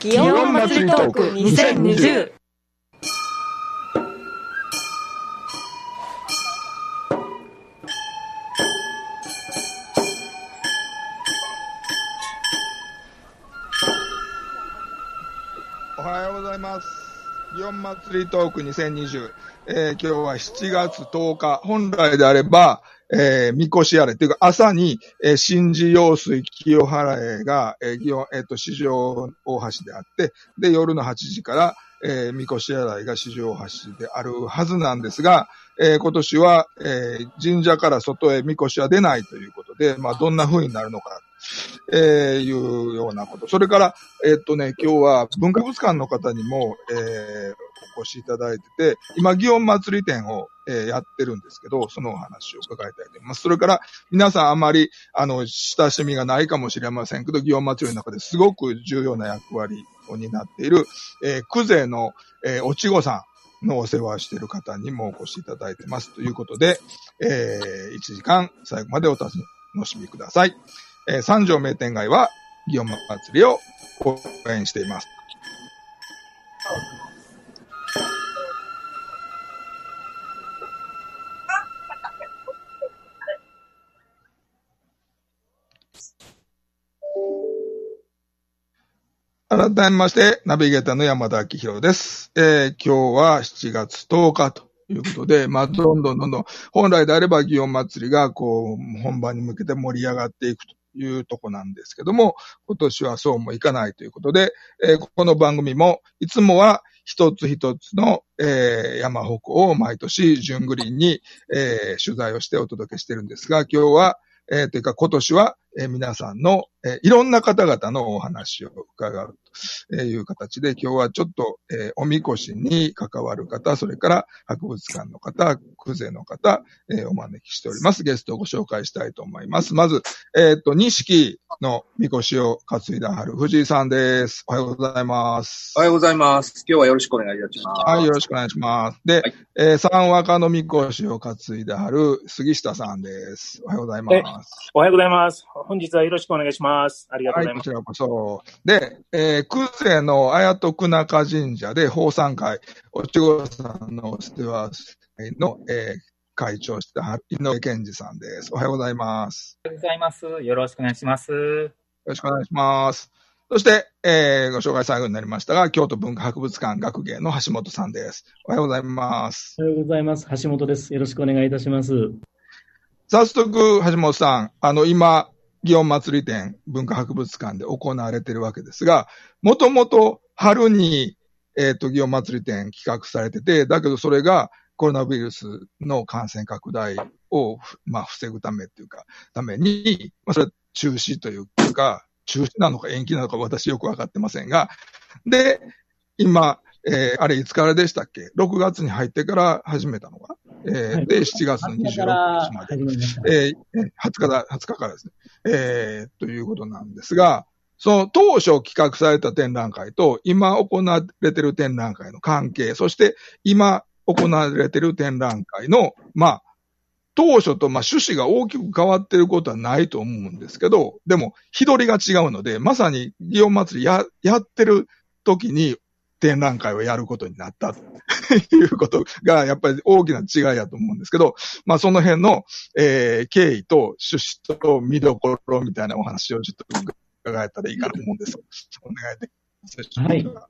祇園祭トーク2020。おはようございます。祇園祭トーク2020、今日は7月10日、本来であればみこし荒れというか朝に、神事用水清原が、四条大橋であって、で、夜の8時から、みこし荒れが四条大橋であるはずなんですが、今年は、神社から外へみこしは出ないということで、まあ、どんな風になるのか、いうようなこと。それから、今日は文化物館の方にも、お越しいただいてて、今、祇園祭展を、やってるんですけど、そのお話を伺いたいと思います。それから、皆さんあまり、親しみがないかもしれませんけど、祇園祭の中ですごく重要な役割を担っている、久世の、お稚児さんのお世話している方にもお越しいただいてます。ということで、1時間最後までお楽しみください。三条名店街は、祇園祭を応援しています。改めまして、ナビゲーターの山田明宏です。今日は7月10日ということで、まあ、どんどん、本来であれば、祇園祭が、本番に向けて盛り上がっていくというとこなんですけども、今年はそうもいかないということで、この番組も、いつもは一つ一つの、山鉾を毎年、順繰りに、取材をしてお届けしてるんですが、今日は、というか今年は、皆さんの、いろんな方々のお話を伺うという形で、今日はちょっと、おみこしに関わる方、それから博物館の方、久世の方、お招きしております。ゲストをご紹介したいと思います。まず、錦のみこしを担いだはる藤井さんです。おはようございます。おはようございます。今日はよろしくお願いいたします。はい、よろしくお願いします。で、はい、三和歌のみこしを担いだはる杉下さんです。おはようございます。おはようございます。本日はよろしくお願いします。ありがとうございます。はい、こちらこそ。で、久世の綾戸久中神社で奉賛会、お稚児さんのお世話の、会長した井上健二さんです。おはようございます。おはようございます。よろしくお願いします。よろしくお願いします。そして、ご紹介最後になりましたが、京都文化博物館学芸の橋本さんです。おはようございます。おはようございます。橋本です。よろしくお願いいたします。早速、橋本さん、今、祇園祭展文化博物館で行われているわけですが、もともと春に、祇園祭展企画されてて、だけどそれがコロナウイルスの感染拡大を、まあ、防ぐために、まあ、それは中止というか、中止なのか延期なのか私よくわかってませんが、で、今、あれいつからでしたっけ ?6 月に入ってから始めたのが、はい、で、7月の26日まで。20日からですね。ということなんですが、その当初企画された展覧会と今行われている展覧会の関係、そして今行われている展覧会の、まあ、当初とまあ趣旨が大きく変わっていることはないと思うんですけど、でも、日取りが違うので、まさに祇園祭やってる時に、展覧会をやることになったということがやっぱり大きな違いだと思うんですけど、まあその辺の、経緯と趣旨と見どころみたいなお話をちょっと伺えたらいいかと思うんです。お願いできますでしょうか。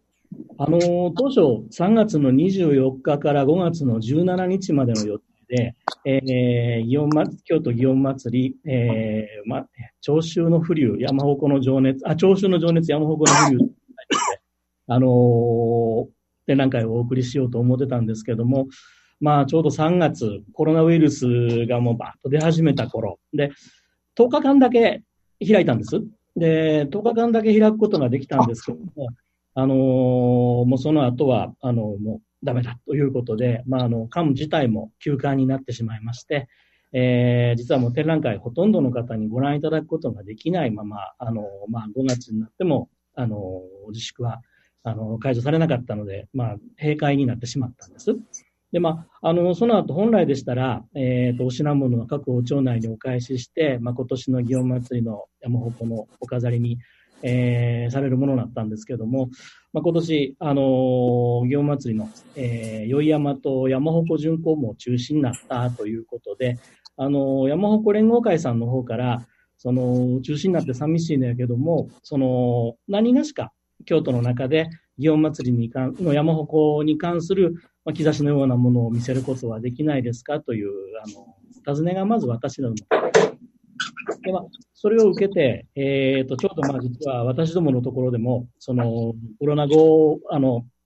はい。当初3月の24日から5月の17日までの予定で、京都祇園祭、長州の風流、山鉾の情熱、長州の情熱、山鉾の風流。展覧会をお送りしようと思ってたんですけども、まあ、ちょうど3月、コロナウイルスがもうバーッと出始めた頃で、10日間だけ開いたんです。で、10日間だけ開くことができたんですけども、もうその後は、もうダメだということで、まあ、館自体も休館になってしまいまして、実はもう展覧会ほとんどの方にご覧いただくことができないまま、まあ、5月になっても、自粛は、解除されなかったので、まあ、閉会になってしまったんです。で、まあ、その後、本来でしたら、お品物は各お町内にお返しして、まあ、今年の祇園祭の山鉾のお飾りに、されるものだったんですけども、まあ、今年、祇園祭の、宵山と山鉾巡行も中止になったということで、山鉾連合会さんの方から、その、中止になって寂しいんだけども、その、何がしか京都の中で、祇園祭にの山鉾に関する、まあ、兆しのようなものを見せることはできないですかという、尋ねがまず私なのでは、それを受けて、ちょうどまあ実は私どものところでも、その、コロナ後、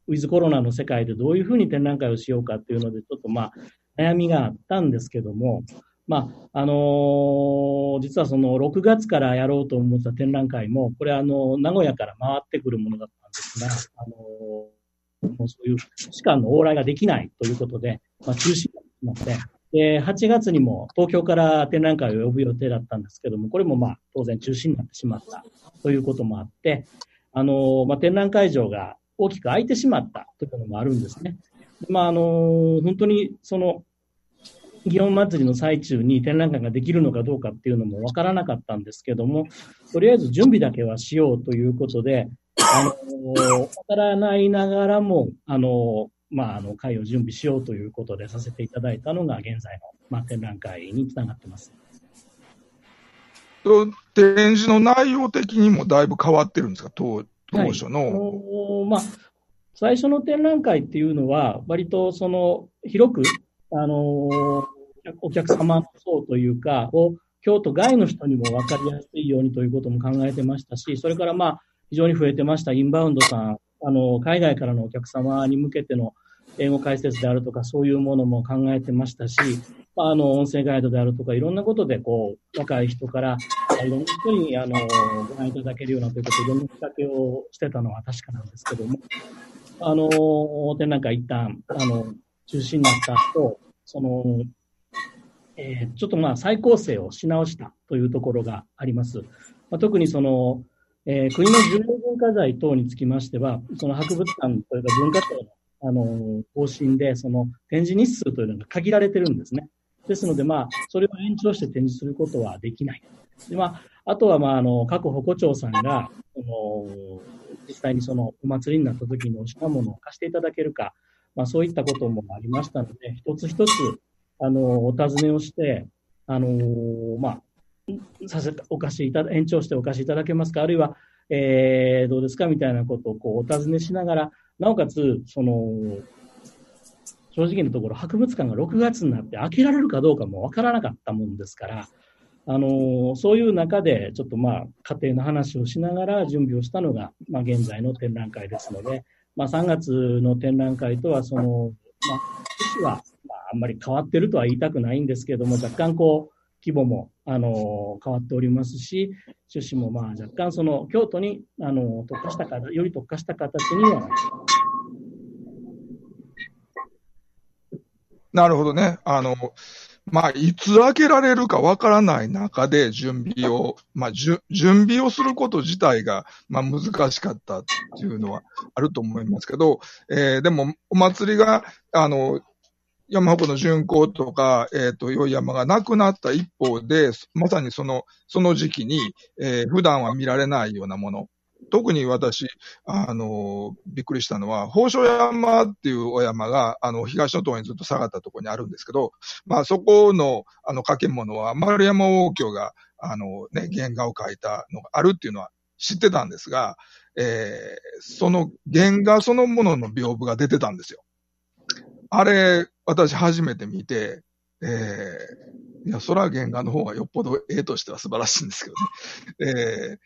ウィズコロナの世界でどういうふうに展覧会をしようかっていうので、ちょっとまあ、悩みがあったんですけども、まあ、実はその6月からやろうと思った展覧会も、これは名古屋から回ってくるものだったんですが、もうそういう士官の往来ができないということで、まあ、中止になって、で、8月にも東京から展覧会を呼ぶ予定だったんですけども、これもまあ当然中止になってしまったということもあって、まあ、展覧会場が大きく空いてしまったというのもあるんですね。まあ、本当にその、祇園祭の最中に展覧会ができるのかどうかっていうのもわからなかったんですけども、とりあえず準備だけはしようということで、わからないながらも、まあ、会を準備しようということでさせていただいたのが現在の、まあ、展覧会につながってます。展示の内容的にもだいぶ変わってるんですか、当初の。はい、まあ、最初の展覧会っていうのは、割とその広く、お客様の層というか、を京都外の人にも分かりやすいようにということも考えてましたし、それからまあ、非常に増えてましたインバウンドさん、海外からのお客様に向けての英語解説であるとか、そういうものも考えてましたし、まあ、音声ガイドであるとか、いろんなことで、こう、若い人から、いろんな人に、ご覧いただけるようなということで、いろんな仕掛けをしてたのは確かなんですけども、展覧会一旦、中止になった後、その、ちょっとまあ再構成をし直したというところがあります。まあ、特にその、国の重要文化財等につきましては、その博物館というか文化庁の、方針で、その展示日数というのが限られてるんですね。ですのでまあ、それを延長して展示することはできない。でまあ、あとはまあ、各保護庁さんが、実際にそのお祭りになった時にお品物を貸していただけるか、まあそういったこともありましたので、一つ一つ、お尋ねをして、まあ、お貸しいただ、延長してお貸しいただけますか、あるいは、どうですかみたいなことをこうお尋ねしながら、なおかつ、その、正直なところ、博物館が6月になって開けられるかどうかもわからなかったもんですから、そういう中で、ちょっとまあ、家庭の話をしながら準備をしたのが、まあ現在の展覧会ですので、まあ、3月の展覧会とは、その、まあ、趣旨は、まあ、あんまり変わってるとは言いたくないんですけども、若干こう、規模も、変わっておりますし、趣旨もまあ、若干その、京都に、特化したか、より特化した形にはなります。なるほどね。まあ、いつ開けられるかわからない中で準備をすること自体が、まあ難しかったっていうのはあると思いますけど、でも、お祭りが、山鉾の巡行とか、宵山がなくなった一方で、まさにその時期に、普段は見られないようなもの。特に私、びっくりしたのは、宝生山っていうお山が、東の塔にずっと下がったところにあるんですけど、まあ、そこの、掛物は、丸山応挙が、原画を描いたのがあるっていうのは知ってたんですが、その原画そのものの屏風が出てたんですよ。あれ、私初めて見て、いや、そら原画の方がよっぽど絵としては素晴らしいんですけどね。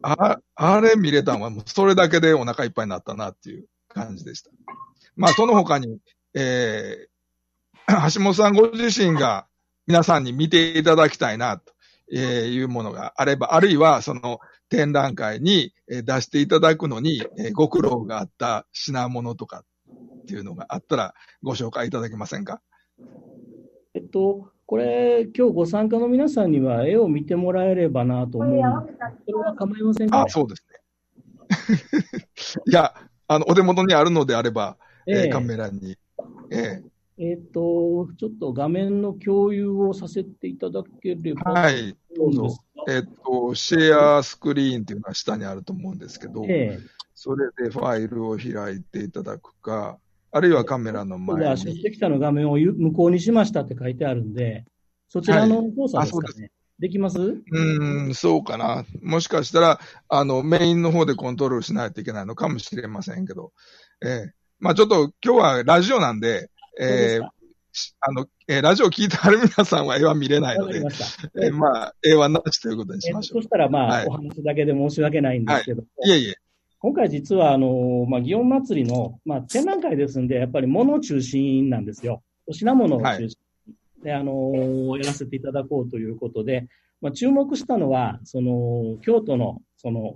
あれ見れたのはもうそれだけでお腹いっぱいになったなっていう感じでした。まあ、その他に、橋本さんご自身が皆さんに見ていただきたいなというものがあれば、あるいはその展覧会に出していただくのにご苦労があった品物とかっていうのがあったらご紹介いただけませんか？これ、今日ご参加の皆さんには絵を見てもらえればなと思うので、それは構いませんかね？あ、そうですね。いや、お手元にあるのであれば、カメラに。ちょっと画面の共有をさせていただければと思うんですシェアスクリーンっていうのは下にあると思うんですけど、それでファイルを開いていただくか、あるいはカメラの前に出てきたの画面を無効にしましたって書いてあるんで、そちらの操作ですかね。はい、できます？そうかな。もしかしたら、メインの方でコントロールしないといけないのかもしれませんけど。まあちょっと今日はラジオなんで、ラジオ聞いてある皆さんは絵は見れないので、まあ絵はなしということにしましょう。そしたらまあ、はい、お話だけで申し訳ないんですけど。はい、いえいえ。今回実はまあ、祇園祭の、まあ、展覧会ですんで、やっぱり物中心なんですよ。お品物を中心に。はい、で、やらせていただこうということで、まあ、注目したのは、京都の、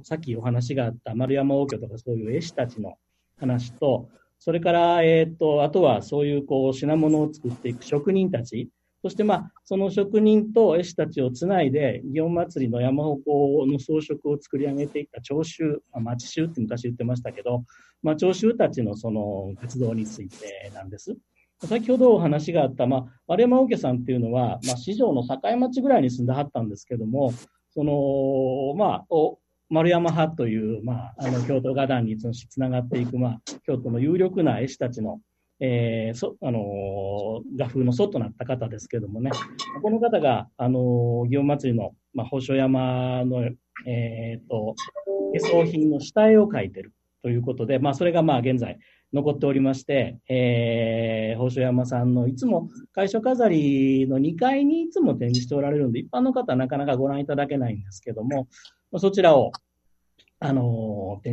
さっきお話があった丸山応挙とかそういう絵師たちの話と、それから、あとはそういう、品物を作っていく職人たち、そして、まあ、その職人と絵師たちをつないで、祇園祭の山鉾の装飾を作り上げていった町衆、町衆って昔言ってましたけど、まあ、町衆たちのその活動についてなんです。先ほどお話があった、まあ、丸山応さんっていうのは、まあ、四条の境町ぐらいに住んではったんですけども、まあ、丸山派という、まあ、京都画壇につながっていく、まあ、京都の有力な絵師たちの、画風の祖となった方ですけどもね、この方が、祇園祭の、まあ、宝生山の、下装品の下絵を描いてるということで、まあ、それが、まあ、現在、残っておりまして、宝生山さんのいつも会所飾りの2階にいつも展示しておられるので、一般の方はなかなかご覧いただけないんですけども、まあ、そちらを、展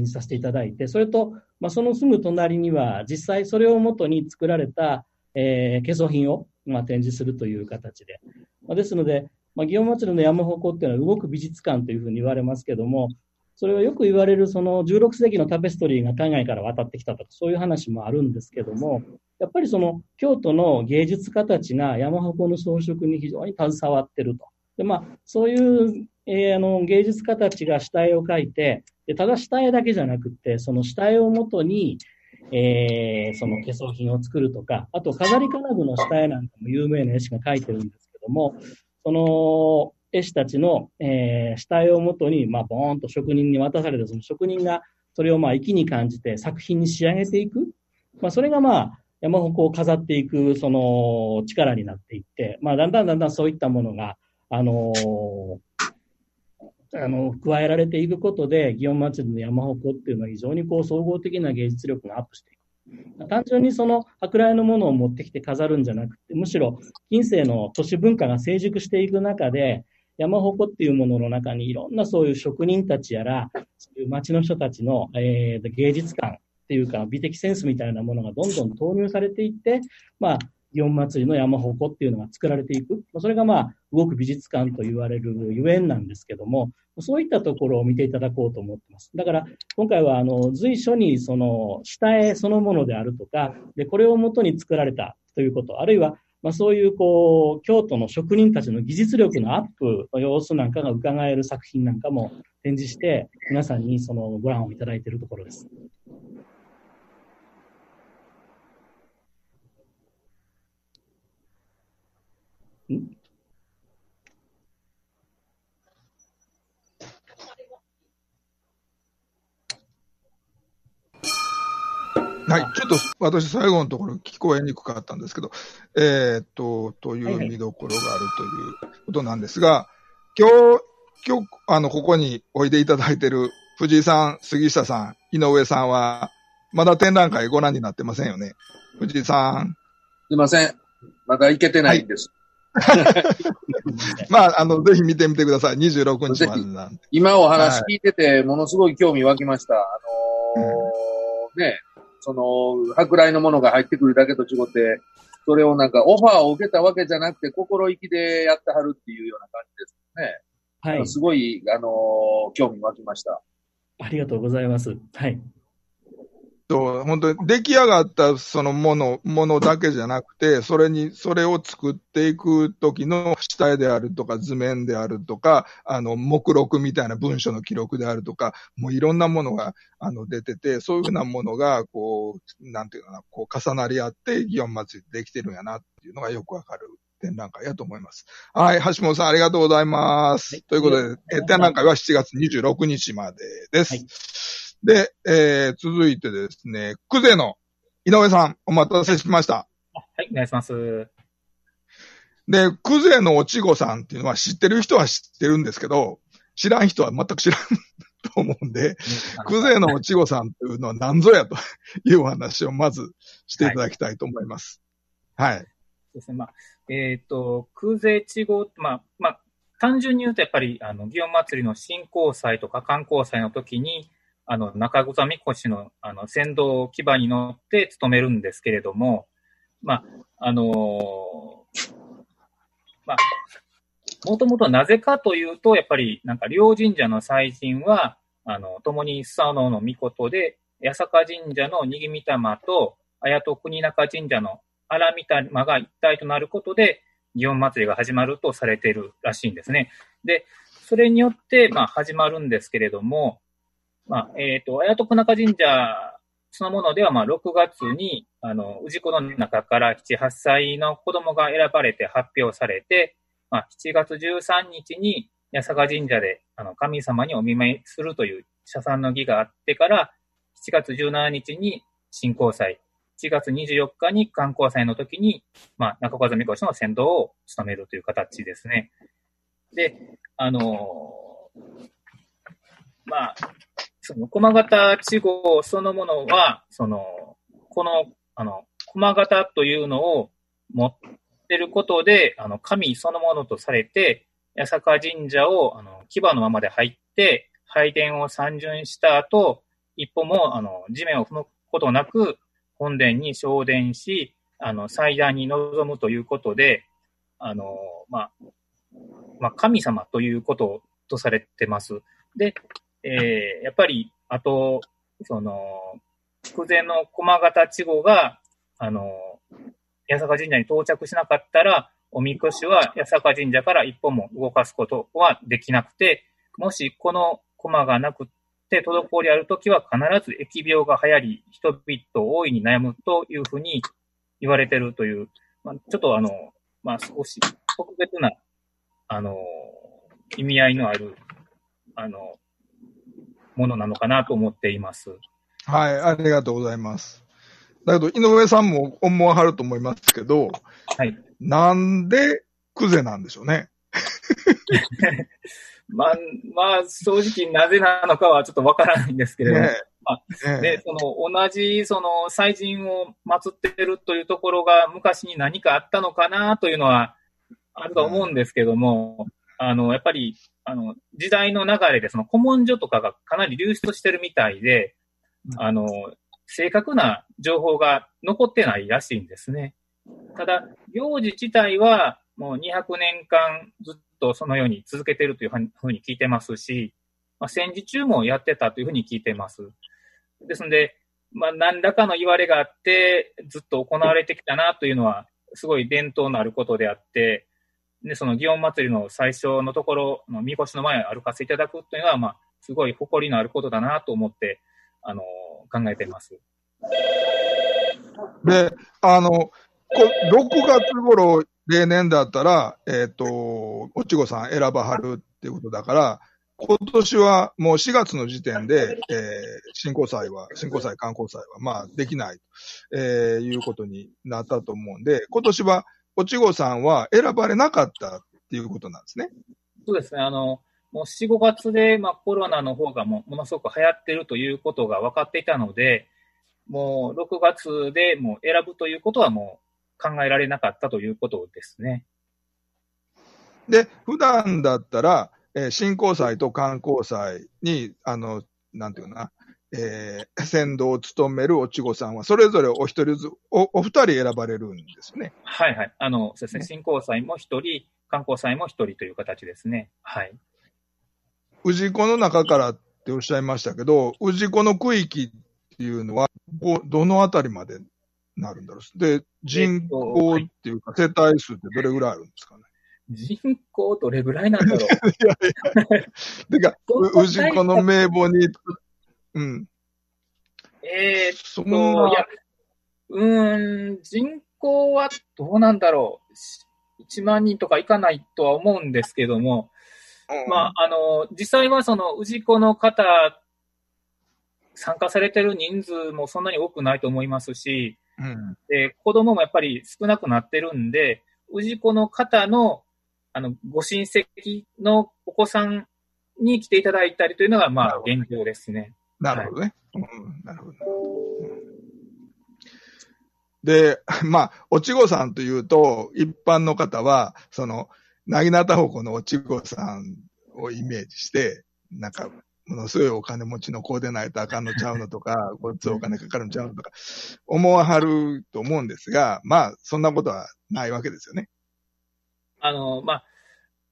示させていただいて、それと、まあ、そのすぐ隣には実際それを元に作られた、化粧品を、まあ、展示するという形で。まあ、ですので、まあ、祇園祭の山鉾っていうのは動く美術館というふうに言われますけども、それはよく言われるその16世紀のタペストリーが海外から渡ってきたとかそういう話もあるんですけども、やっぱりその京都の芸術家たちが山鉾の装飾に非常に携わってると。で、まあ、そういう、芸術家たちが下絵を描いて、で、ただ下絵だけじゃなくて、その下絵をもとに、その化粧品を作るとか、あと飾り金具の下絵なんかも有名な絵師が描いてるんですけども、その絵師たちの、下絵をもとに、まあ、ボーンと職人に渡されて、その職人がそれをまあ、粋に感じて作品に仕上げていく。まあ、それがまあ、山鉾を飾っていく、その力になっていって、まあ、だんだんそういったものが、加えられていくことで、祇園祭の山鉾っていうのは非常にこう、総合的な芸術力がアップしていく。単純にその舶来のものを持ってきて飾るんじゃなくて、むしろ近世の都市文化が成熟していく中で、山鉾っていうものの中にいろんなそういう職人たちやら、そういう町の人たちの、芸術感っていうか美的センスみたいなものがどんどん投入されていって、まあ、祇園祭の山鉾っていうのが作られていく。それがまあ、動く美術館と言われるゆえんなんですけども、そういったところを見ていただこうと思ってます。だから、今回は随所にその下絵そのものであるとか、で、これを元に作られたということ、あるいは、まあそういうこう、京都の職人たちの技術力のアップの様子なんかが伺える作品なんかも展示して、皆さんにそのご覧をいただいているところです。はい、ちょっと私最後のところ聞こえにくかったんですけど、という見どころがあるということなんですが、今日、ここにおいでいただいている藤井さん、杉下さん、井上さんは、まだ展覧会ご覧になってませんよね。藤井さん。すいません。まだ行けてないんです。はい、まあ、ぜひ見てみてください。26日までなんで。今お話聞いてて、はい、ものすごい興味湧きました。ね、その、舶来のものが入ってくるだけと違って、それをなんかオファーを受けたわけじゃなくて、心意気でやってはるっていうような感じですね。はい。すごい、興味湧きました。ありがとうございます。はい。本当に出来上がったそのものだけじゃなくて、それを作っていくときの下絵であるとか図面であるとか、目録みたいな文書の記録であるとか、もういろんなものが、出てて、そういうふうなものが、こう、なんていうかな、こう重なり合って、祇園祭できてるんやなっていうのがよくわかる展覧会やと思います。はい、橋本さんありがとうございます。はい、ということで、展覧会は7月26日までです。はい、で、続いてですね、久世の井上さん、お待たせしました。はい、お願いします。で、久世のおちごさんっていうのは知ってる人は知ってるんですけど、知らん人は全く知らんと思うんで、久世のおちごさんというのは何ぞやというお話をまずしていただきたいと思います。はい。はい、そうですね。まあ、久世ちご、まあ、単純に言うとやっぱり、祇園祭の振興祭とか観光祭の時に、中御座みこしの、先導騎馬に乗って務めるんですけれども、まあ、まあ、もともとなぜかというと、やっぱり、なんか、両神社の祭神は、共に須佐野の御事で、八坂神社のにぎみたまと、綾戸国中神社の荒みたまが一体となることで、祇園祭が始まるとされているらしいんですね。で、それによって、まあ、始まるんですけれども、まあ、綾戸国中神社そのものでは、まあ、6月に、氏子の中から7、8歳の子供が選ばれて発表されて、まあ、7月13日に八坂神社で神様にお見舞いするという社参の儀があってから、7月17日に振興祭、7月24日に観光祭の時に、まあ、中御座みこしの先導を務めるという形ですね。で、まあ、その駒形稚語そのものは、駒形というのを持ってることで、神そのものとされて、八坂神社を、牙のままで入って、拝殿を参巡した後、一歩も、地面を踏むことなく、本殿に昇殿し、祭壇に臨むということで、まあ、神様ということとされてます。で、やっぱり、あと、久世の駒形稚語が、八坂神社に到着しなかったら、おみこしは八坂神社から一歩も動かすことはできなくて、もしこの駒がなくて滞りあるときは必ず疫病が流行り、人々を大いに悩むというふうに言われているという、まあ、ちょっとまあ、少し特別な、意味合いのある、ものなのかなと思っています。はい、ありがとうございます。だけど、井上さんも思わはると思いますけど、はい、なんで久世なんでしょうね。まあ、正直なぜなのかはちょっとわからないんですけれども、ねまあね、で同じ祭神を祀ってるというところが昔に何かあったのかなというのはあると思うんですけども、やっぱり、時代の流れで、古文書とかがかなり流出してるみたいで、正確な情報が残ってないらしいんですね。ただ、行事自体は、もう200年間ずっとそのように続けてるというふうに聞いてますし、まあ、戦時中もやってたというふうに聞いてます。ですので、まあ、何らかの言われがあって、ずっと行われてきたなというのは、すごい伝統のあることであって、で、祇園祭の最初のところ、みこしの前を歩かせていただくというのは、まあ、すごい誇りのあることだなと思って、考えています。で、6月頃、例年だったら、おちごさん選ばはるっていうことだから、今年はもう4月の時点で、振興祭、観光祭は、まあ、できない、いうことになったと思うんで、今年は、おちごさんは選ばれなかったっていうことなんですね。そうですね。もう4、5月で、まあ、コロナの方がものすごく流行っているということが分かっていたので、もう6月でもう選ぶということはもう考えられなかったということですね。で、普段だったら、振興祭と観光祭に、なんていうかな、先導を務めるおちごさんは、それぞれお一人ずつ、お二人選ばれるんですね。はいはい。そうですね。振興祭も一人、観光祭も一人という形ですね。はい。氏子の中からっておっしゃいましたけど、氏子の区域っていうのは、どのあたりまでなるんだろう。で、人口っていうか、世帯数ってどれぐらいあるんですかね。人口どれぐらいなんだろう。てか、氏子の名簿に、うん。いや、人口はどうなんだろう。1万人とかいかないとは思うんですけども、うん、まあ、実際はその氏子の方、参加されてる人数もそんなに多くないと思いますし、うん、で子供もやっぱり少なくなってるんで、氏子の方の、ご親戚のお子さんに来ていただいたりというのが、まあ、現状ですね。なるほどね。はい、うん、なるほど。で、まあ、お稚児さんというと、一般の方は、その、なぎなた奉公のお稚児さんをイメージして、なんか、ものすごいお金持ちの子でないとあかんのちゃうのとか、ごっつお金かかるんちゃうのとか、思わはると思うんですが、まあ、そんなことはないわけですよね。ま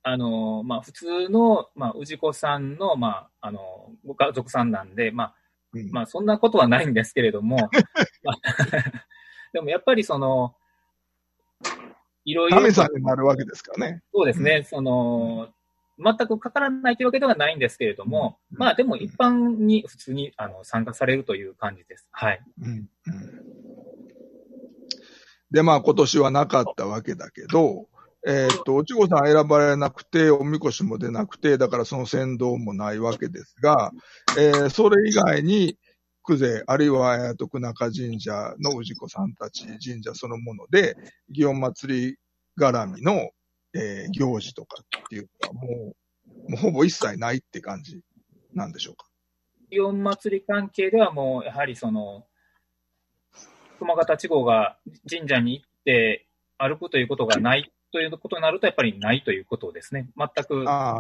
あ、まあ、普通の、まあ、氏子さんの、まあ、ご家族さんなんで、まあ、うん、まあ、そんなことはないんですけれども、まあ、でもやっぱりその、いろいろ。神さんになるわけですからね。そうですね。うん、その、全くかからないというわけではないんですけれども、うん、まあでも一般に普通に参加されるという感じです。はい。うんうん、で、まあ今年はなかったわけだけど、お稚児さん選ばれなくて、おみこしも出なくて、だからその先導もないわけですが、それ以外に、久世あるいは久中神社の氏子さんたち神社そのもので、祇園祭り絡みの、行事とかっていうのはもうほぼ一切ないって感じなんでしょうか。祇園祭り関係ではもうやはりその駒形稚児が神社に行って歩くということがないということになるとやっぱりないということですね。全く。あ、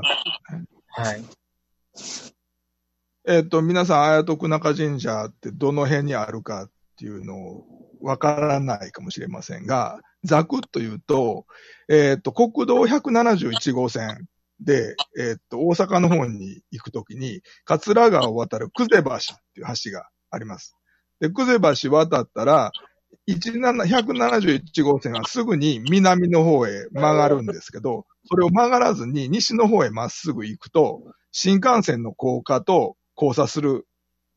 はい。皆さん、久中神社ってどの辺にあるかっていうのをわからないかもしれませんが、ざくっと言うと、国道171号線で、大阪の方に行くときに、桂川を渡る久世橋っていう橋があります。で、久世橋渡ったら、171号線はすぐに南の方へ曲がるんですけど、それを曲がらずに西の方へまっすぐ行くと、新幹線の高架と、交差する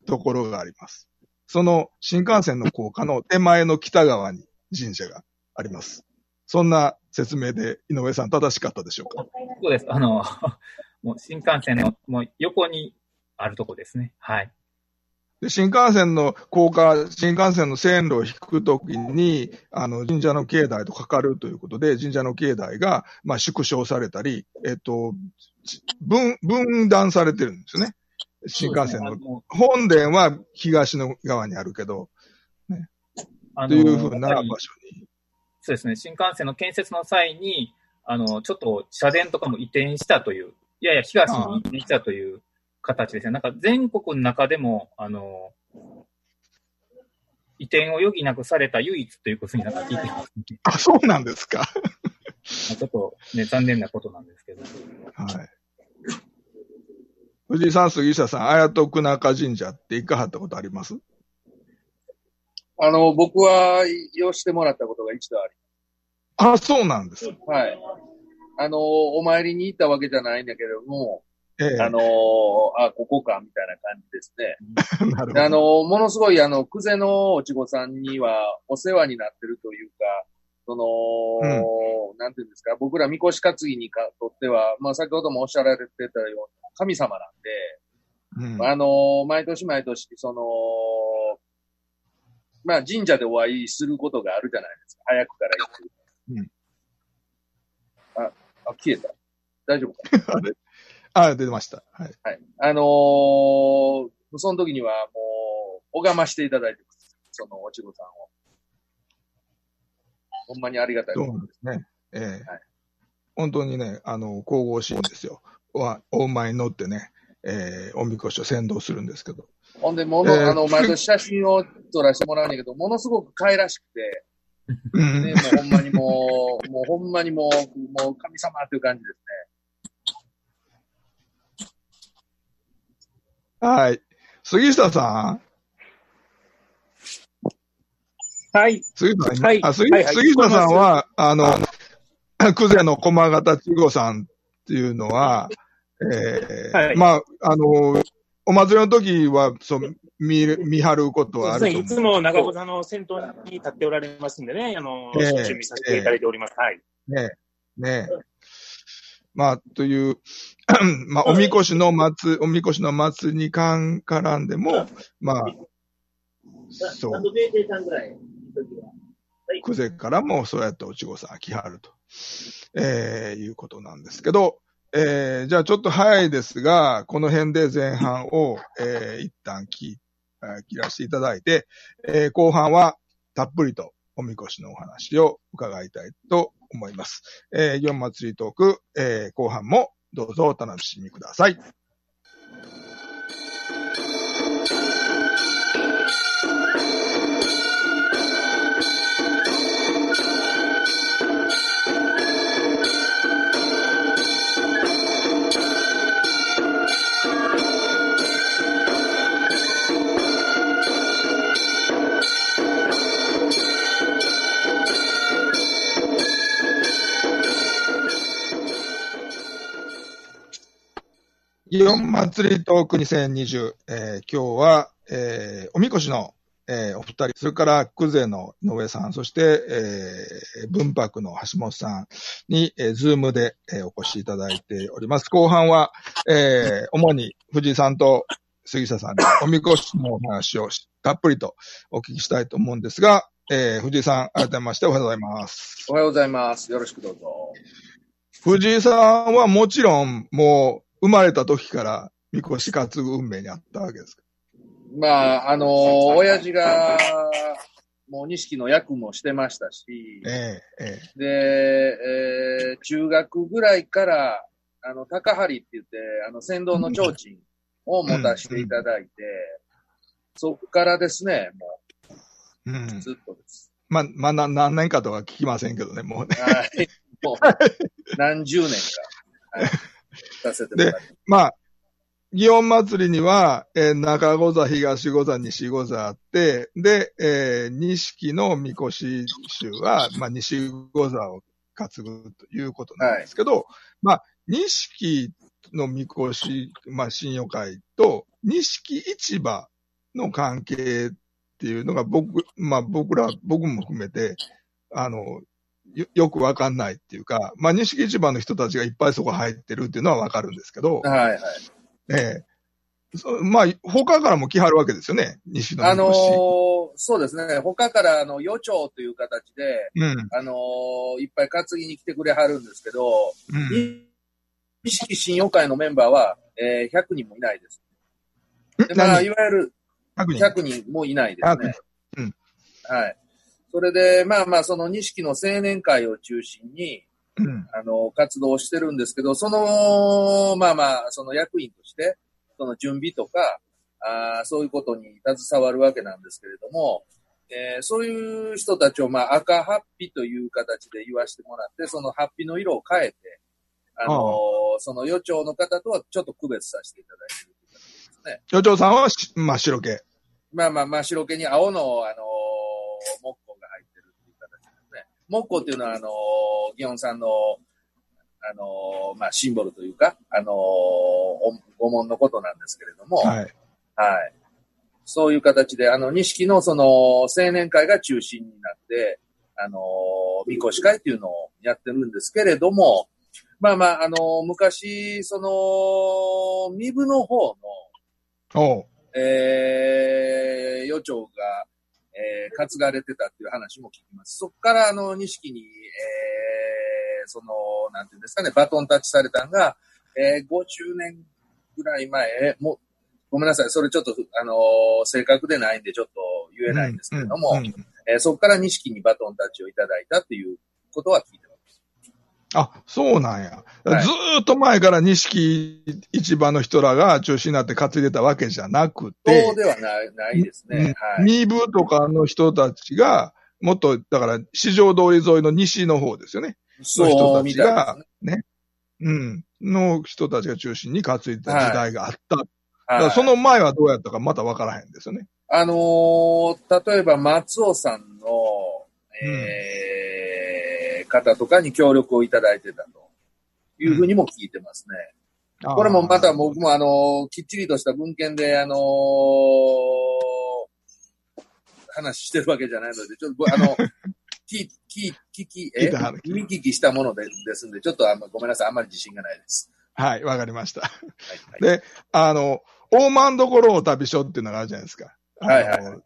ところがあります。その新幹線の高架の手前の北側に神社があります。そんな説明で井上さん正しかったでしょうか？そうです。もう新幹線のもう横にあるとこですね。はい。で、新幹線の高架、新幹線の線路を引くときに、神社の境内とかかるということで、神社の境内が、まあ、縮小されたり、分断されてるんですよね。新幹線の、本殿は東の側にあるけど、ね、というふうな場所に。そうですね、新幹線の建設の際に、ちょっと社殿とかも移転したという、やや東に移転したという形ですね。なんか全国の中でも、移転を余儀なくされた唯一ということになんか聞いてます。あ、そうなんですか。ちょっとね、残念なことなんですけど。はい。藤井さん、杉下さん、久中神社って行かはったことあります？僕は利用してもらったことが一度あります。あ、そうなんです。はい。お参りに行ったわけじゃないんだけれども、ここか、みたいな感じですね。なるほど。ものすごい、久世のお稚児さんにはお世話になってるというか、なんていうんですか、僕らみこし担ぎにとっては、まあ先ほどもおっしゃられてたような神様なんで、うん、毎年毎年、まあ神社でお会いすることがあるじゃないですか、早くから言ってる。あ、消えた。大丈夫かな。あ、出てました。はい。はい、その時にはもう、拝ましていただいてます、そのお稚児さんを。ほんまにありがたいことですね。はい、本当にね、神々しいんですよ。お前に乗ってね、おみこしを先導するんですけど。ほんで、毎度写真を撮らせてもらうんだけど、ものすごく可愛らしくて、ね、もうほんまにもう神様という感じですね。はい。杉下さん。はい。杉下さんは、久世の駒形稚児さんっていうのは、はい、まあ、お祭りの時は、そう、見張ることはあると思う。そうですね。いつも中子さんの先頭に立っておられますんでね、しょっちゅう見させていただいております。はい。ね。ねえ。まあ、という、まあ、おみこしの祭りに絡んでも、まあ、そう。久世からもそうやっておちごさん来はると、いうことなんですけど、じゃあちょっと早いですが、この辺で前半を、一旦切らせていただいて、後半はたっぷりとおみこしのお話を伺いたいと思います。祇園祭りトーク、後半もどうぞお楽しみください。祇園祭りトーク2020、今日は、おみこしの、お二人、それから久世の井上さん、そして、文博の橋本さんに、ズームで、お越しいただいております。後半は、主に藤井さんと杉下さんにおみこしのお話をたっぷりとお聞きしたいと思うんですが、藤井さん、改めましておはようございます。おはようございます。よろしくどうぞ。藤井さんはもちろん、もう、生まれた時から、みこし担ぐ運命にあったわけですか？まあ、親父が、もう錦の役もしてましたし、で、中学ぐらいから、高張って言って、船頭の提灯を持たせていただいて、そこからですね、もう、ずっとです。まあ、何年かとは聞きませんけどね、もうね。はい。もう、何十年か。はいで、まあ、祇園祭りには、中御座、東御座、西御座あって、で、錦のみこし衆は、まあ、西御座を担ぐということなんですけど、はい、まあ、錦のみこし、まあ、神謡会と、錦市場の関係っていうのが、僕も含めて、よくわかんないっていうか、まあ、錦市場の人たちがいっぱいそこ入ってるっていうのはわかるんですけど、はいはい。まあ、他からも来はるわけですよね、西の。そうですね、他から予兆という形で、いっぱい担ぎに来てくれはるんですけど、錦信用会のメンバーは、100人もいないです。でまあ、いわゆる100人もいないですね。はい。それで、まあまあ、その錦の青年会を中心に、活動してるんですけど、まあまあ、その役員として、その準備とか、そういうことに携わるわけなんですけれども、そういう人たちを、まあ、赤ハッピという形で言わせてもらって、そのハッピの色を変えて、その予兆の方とはちょっと区別させていただいているという形ですね。予兆さんは真っ白系。まあまあ、真っ白系に青の、木工が入ってるっていう形ですね。木工っていうのは、祇園さんの、まあ、シンボルというか、御紋のことなんですけれども、はい。はい。そういう形で、錦のその、青年会が中心になって、みこし会っていうのをやってるんですけれども、まあまあ、昔、その、身分の方の、予兆が、担がれてたっていう話も聞きます。そこから錦に、その、なんていうんですかね、バトンタッチされたんが、50年ぐらい前、もう、ごめんなさい、それちょっと、正確でないんでちょっと言えないんですけれども、そこから錦にバトンタッチをいただいたっていうことは聞いてます。あ、そうなんや。はい、ずーっと前から錦市場の人らが中心になって担いでたわけじゃなくて。そうではないですね。はい。二部とかの人たちが、もっと、だから、四条通り沿いの西の方ですよね。そうみたいな人たちが、ね。の人たちが中心に担いでた時代があった。はい、だからその前はどうやったかまたわからへんですよね。例えば松尾さんの、方とかに協力をいただいてたというふうにも聞いてますね。これもまた僕もきっちりとした文献で話してるわけじゃないので、ちょっと見聞きしたもの ですんで、ちょっとごめんなさい、あんまり自信がないです。はい、わかりました。はいはい、で、大満所お旅所っていうのがあるじゃないですか。はいはいはい。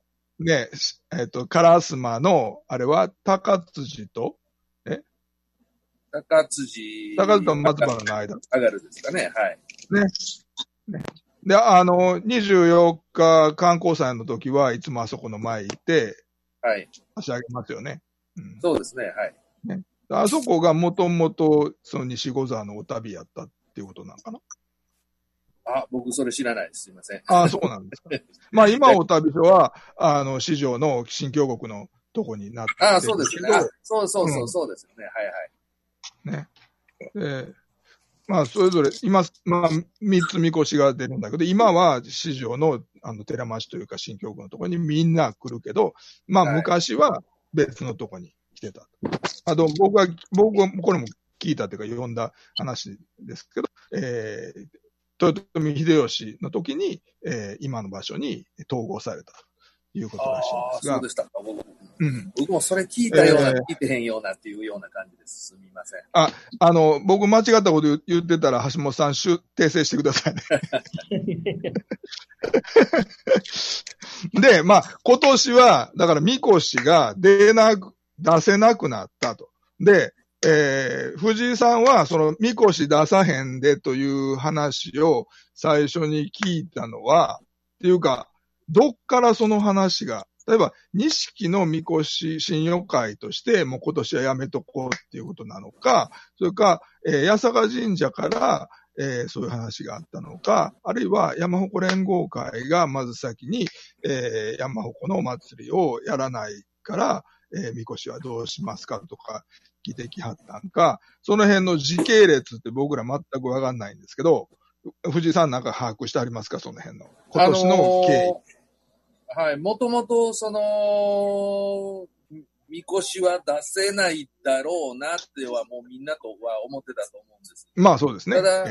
ね、烏丸の、あれは、高辻と、高辻と松原の間。上がるですかね、はい。ね。で、24日観光祭の時はいつもあそこの前行って、はい。足上げますよね。うん、そうですね、はい。ね、あそこがもともと、その西御座のお旅やったっていうことなのかな。あ、僕それ知らないです。すいません。あ、そうなんですか。まあ今お旅所は、市場の新京極のとこになってる。あ、そうですね。そうですよね。はいはい。ね。まあそれぞれ、今、まあ三つみこしが出るんだけど、今は市場の、寺町というか新京極のとこにみんな来るけど、まあ昔は別のとこに来てた。はい、僕はこれも聞いたというか読んだ話ですけど、豊臣秀吉の時に、今の場所に統合されたということらしいんですが。あ、そうでしたか。僕もそれ聞いたような、聞いてへんようなっていうような感じです。すみません。僕間違ったこと言ってたら橋本さん訂正してくださいね。で、まあ、今年は、だから、みこしが出せなくなったと。で、藤井さんは、その、みこし出さへんでという話を最初に聞いたのは、っていうか、どっからその話が、例えば、錦のみこし信用会として、もう今年はやめとこうっていうことなのか、それか、八坂神社から、そういう話があったのか、あるいは山鉾連合会がまず先に、山鉾のお祭りをやらないから、みこしはどうしますかとか、聞いてきはったんか、その辺の時系列って僕ら全くわかんないんですけど、藤井さんなんか把握してありますか、その辺の。今年の経緯。はい、もともとその、みこしは出せないだろうなってはもうみんなとは思ってたと思うんです。まあそうですね。ただ、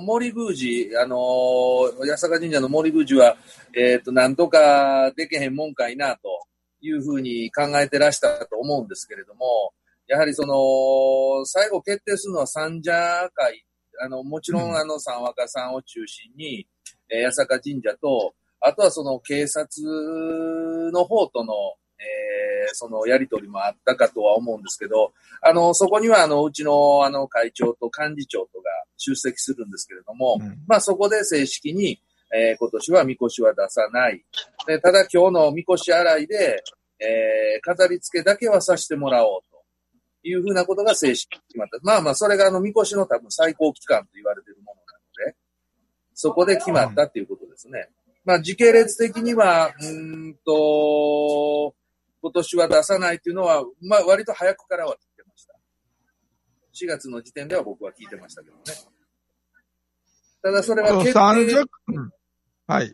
森宮司、八坂神社の森宮司は、なんとかでけへんもんかいなというふうに考えてらしたと思うんですけれども、やはりその、最後決定するのは三社会、もちろん三若さんを中心に、八坂神社と、あとはその警察の方との、そのやりとりもあったかとは思うんですけど、そこにはうちの会長と幹事長とが出席するんですけれども、まあそこで正式に、今年はみこしは出さない。で、ただ今日のみこし洗いで、飾り付けだけはさせてもらおう。いうふうなことが正式に決まった。まあまあ、それがみこしの多分最高期間と言われているものなので、そこで決まったっていうことですね。まあ、時系列的には、今年は出さないっていうのは、まあ、割と早くからは聞いてました。4月の時点では僕は聞いてましたけどね。ただ、それは決定、はい。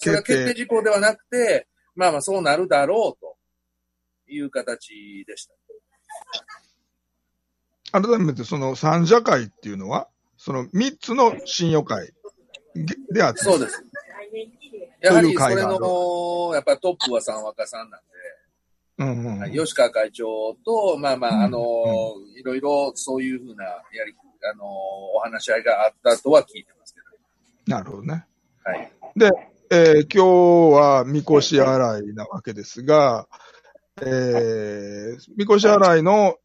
それは決定事項ではなくて、まあまあ、そうなるだろうという形でした。改めてその三社会っていうのは、その3つの信用会であって、そうです。やはりそれの、やっぱトップは三若さんなんで、吉川会長と、まあまあ、いろいろそういうふうなお話し合いがあったとは聞いてますけど。なるほどね。はい。で、今日はみこし洗いなわけですが、みこし洗いの、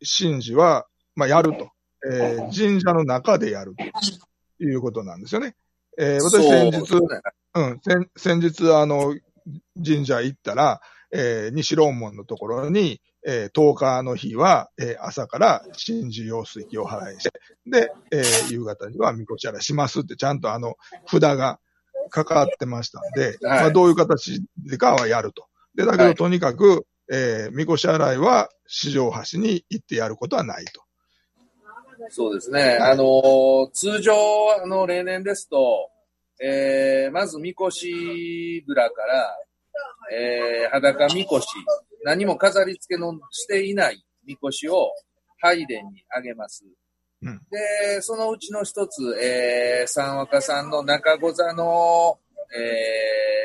神事は、まあ、やると、神社の中でやるということなんですよね。私先日、神社行ったら、西楼門のところに、10日の日は、朝から神事用水器を払いして、で、夕方にはみこし洗いしますって、ちゃんと札がかかってましたんで、まあ、どういう形でかはやると。で、だけどとにかく、みこし洗いは四条橋に行ってやることはないと。そうですね。通常、例年ですと、まずみこし蔵から、裸みこし、何も飾り付けのしていないみこしを拝殿にあげます。うん、で、そのうちの一つ、三若さんの中御座の、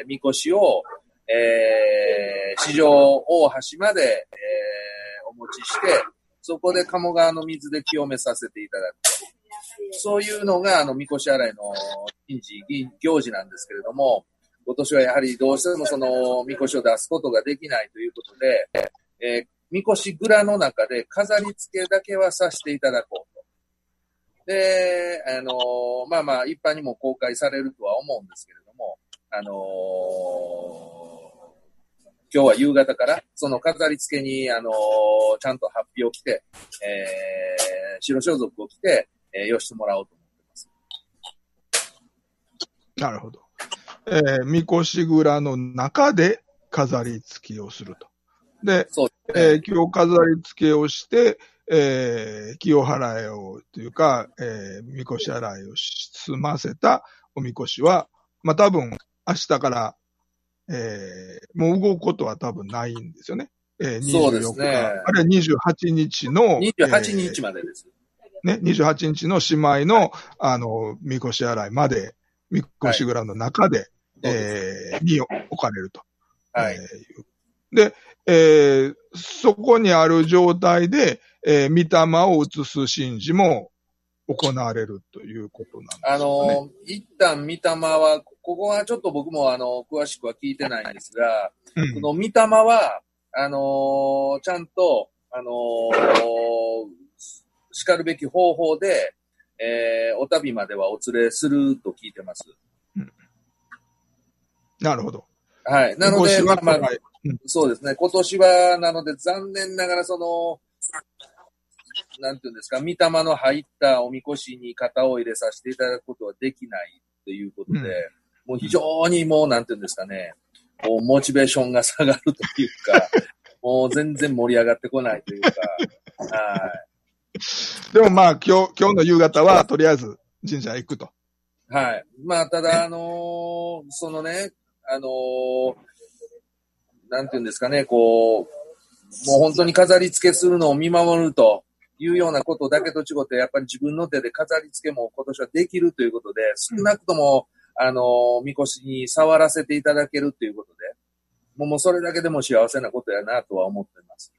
みこしを、市場大橋まで、お持ちして、そこで鴨川の水で清めさせていただく。そういうのが、みこし洗いの行事なんですけれども、今年はやはりどうしてもそのみこしを出すことができないということで、みこし蔵の中で飾り付けだけはさせていただこうと。で、まあまあ一般にも公開されるとは思うんですけれども、今日は夕方からその飾り付けに、ちゃんと法被を着て、白装束を着て、よしてもらおうと思ってます。なるほど。みこし蔵の中で飾り付けをすると。で、清飾り付けをして、清払いをというか、みこし洗いを済ませたおみこしは、まあ、多分明日から、もう動くことは多分ないんですよね。そうですね。あるいは28日の。28日までです。ね、28日の姉妹の、みこし洗いまで、みこし蔵の中で、に置かれると。はい。で、そこにある状態で、御霊を移す神事も行われるということなんですね。一旦御霊は、ここはちょっと僕も詳しくは聞いてないんですが、うん、この御霊は、ちゃんと、叱るべき方法で、お旅まではお連れすると聞いてます。うん、なるほど。はい。なので、まあまあ、うん、そうですね。今年は、なので残念ながら、その、なんていうんですか、御霊の入ったおみこしに型を入れさせていただくことはできないということで、うん、もう非常にもう、なんていうんですかね、もうモチベーションが下がるというか、もう全然盛り上がってこないというか、はい。でもまあ今日の夕方はとりあえず神社へ行くと。はい。まあただそのね、なんていうんですかね、こう、もう本当に飾り付けするのを見守るというようなことだけと違って、やっぱり自分の手で飾り付けも今年はできるということで、少なくとも、みこしに触らせていただけるということで、もうそれだけでも幸せなことやなとは思ってます。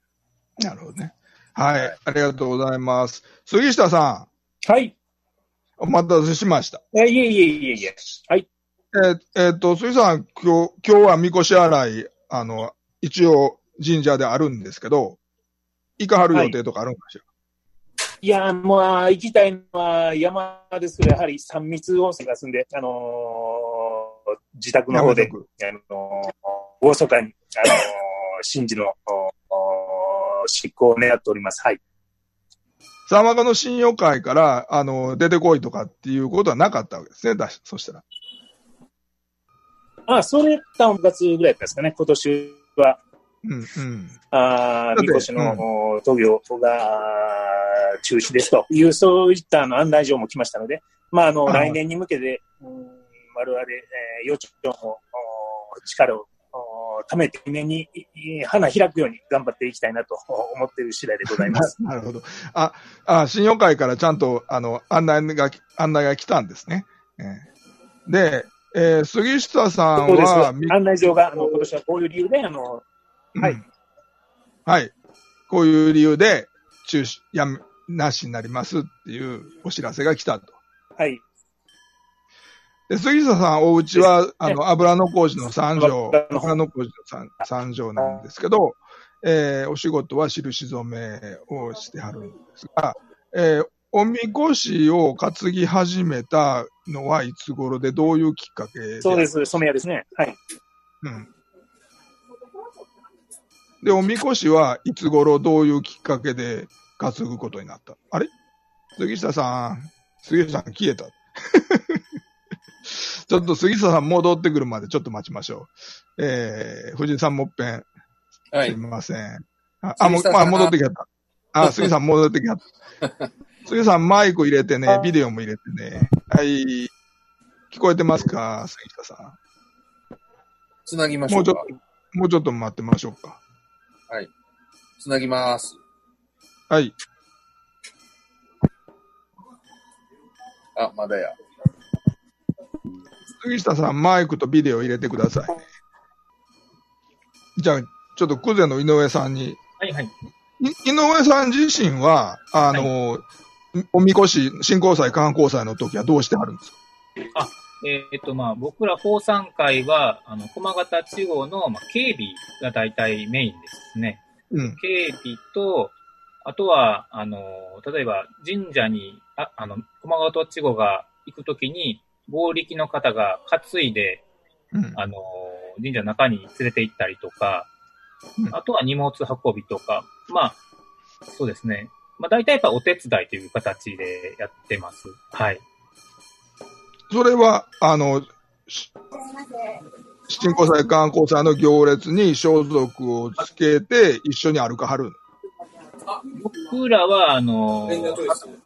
なるほどね。はい。ありがとうございます。杉下さん。はい。お待たせしました。いえ。はい。杉さん、今日はみこし洗い、一応神社であるんですけど、行かはる予定とかあるんかしら、はい、いや、まあ、行きたいのは山ですけど、やはり三密温泉が住んで、自宅の方で、大阪に、神事の、執行を狙っております。はい。サマカの信用会から、出てこいとかっていうことはなかったわけですね。そしたら。あ、それが3月ぐらいですかね。今年は。うんうん。みこしの渡御が中止ですという、そういった案内状も来ましたので、まあ、来年に向けて、我々、予兆の力をためて目に花開くように頑張っていきたいなと思っている次第でございます。なるほど。信用会からちゃんと案内が来たんですね。で、杉下さんは案内状が今年はこういう理由ではい、うん、はい、こういう理由で中止やめなしになりますっていうお知らせが来たと。はい。で、杉下さん、お家は、油小路の三条なんですけど、お仕事は印染めをしてはるんですが、おみこしを担ぎ始めたのはいつ頃で、どういうきっかけで？そうです、染め屋ですね。はい。うん。で、おみこしはいつ頃、どういうきっかけで担ぐことになった？あれ？杉下さん消えた。ちょっと杉下さん戻ってくるまでちょっと待ちましょう。藤井さんもっぺん。はい。すみません。戻ってきやった。杉さん戻ってきやった。杉さんマイク入れてね、ビデオも入れてね。はい。聞こえてますか、杉下さん。つなぎましょうか。もうちょっと待ってましょうか。はい。つなぎます。はい。あ、まだや。杉下さん、マイクとビデオ入れてください。じゃあ、ちょっとクゼの井上さんに。はいはい。井上さん自身は、はい、おみこし、神幸祭、観光祭の時はどうしてはるんですか？あ、僕ら奉賛会は、駒形地方の、警備が大体メインですね。うん。警備と、あとは、例えば神社に、駒形地方が行くときに、合力の方が担いで、うん、神社の中に連れて行ったりとか、うん、あとは荷物運びとか、まあ、そうですね。まあ、大体やっぱお手伝いという形でやってます。はい。それは、神幸祭、観光祭の行列に装束をつけて一緒に歩かはる。僕らは、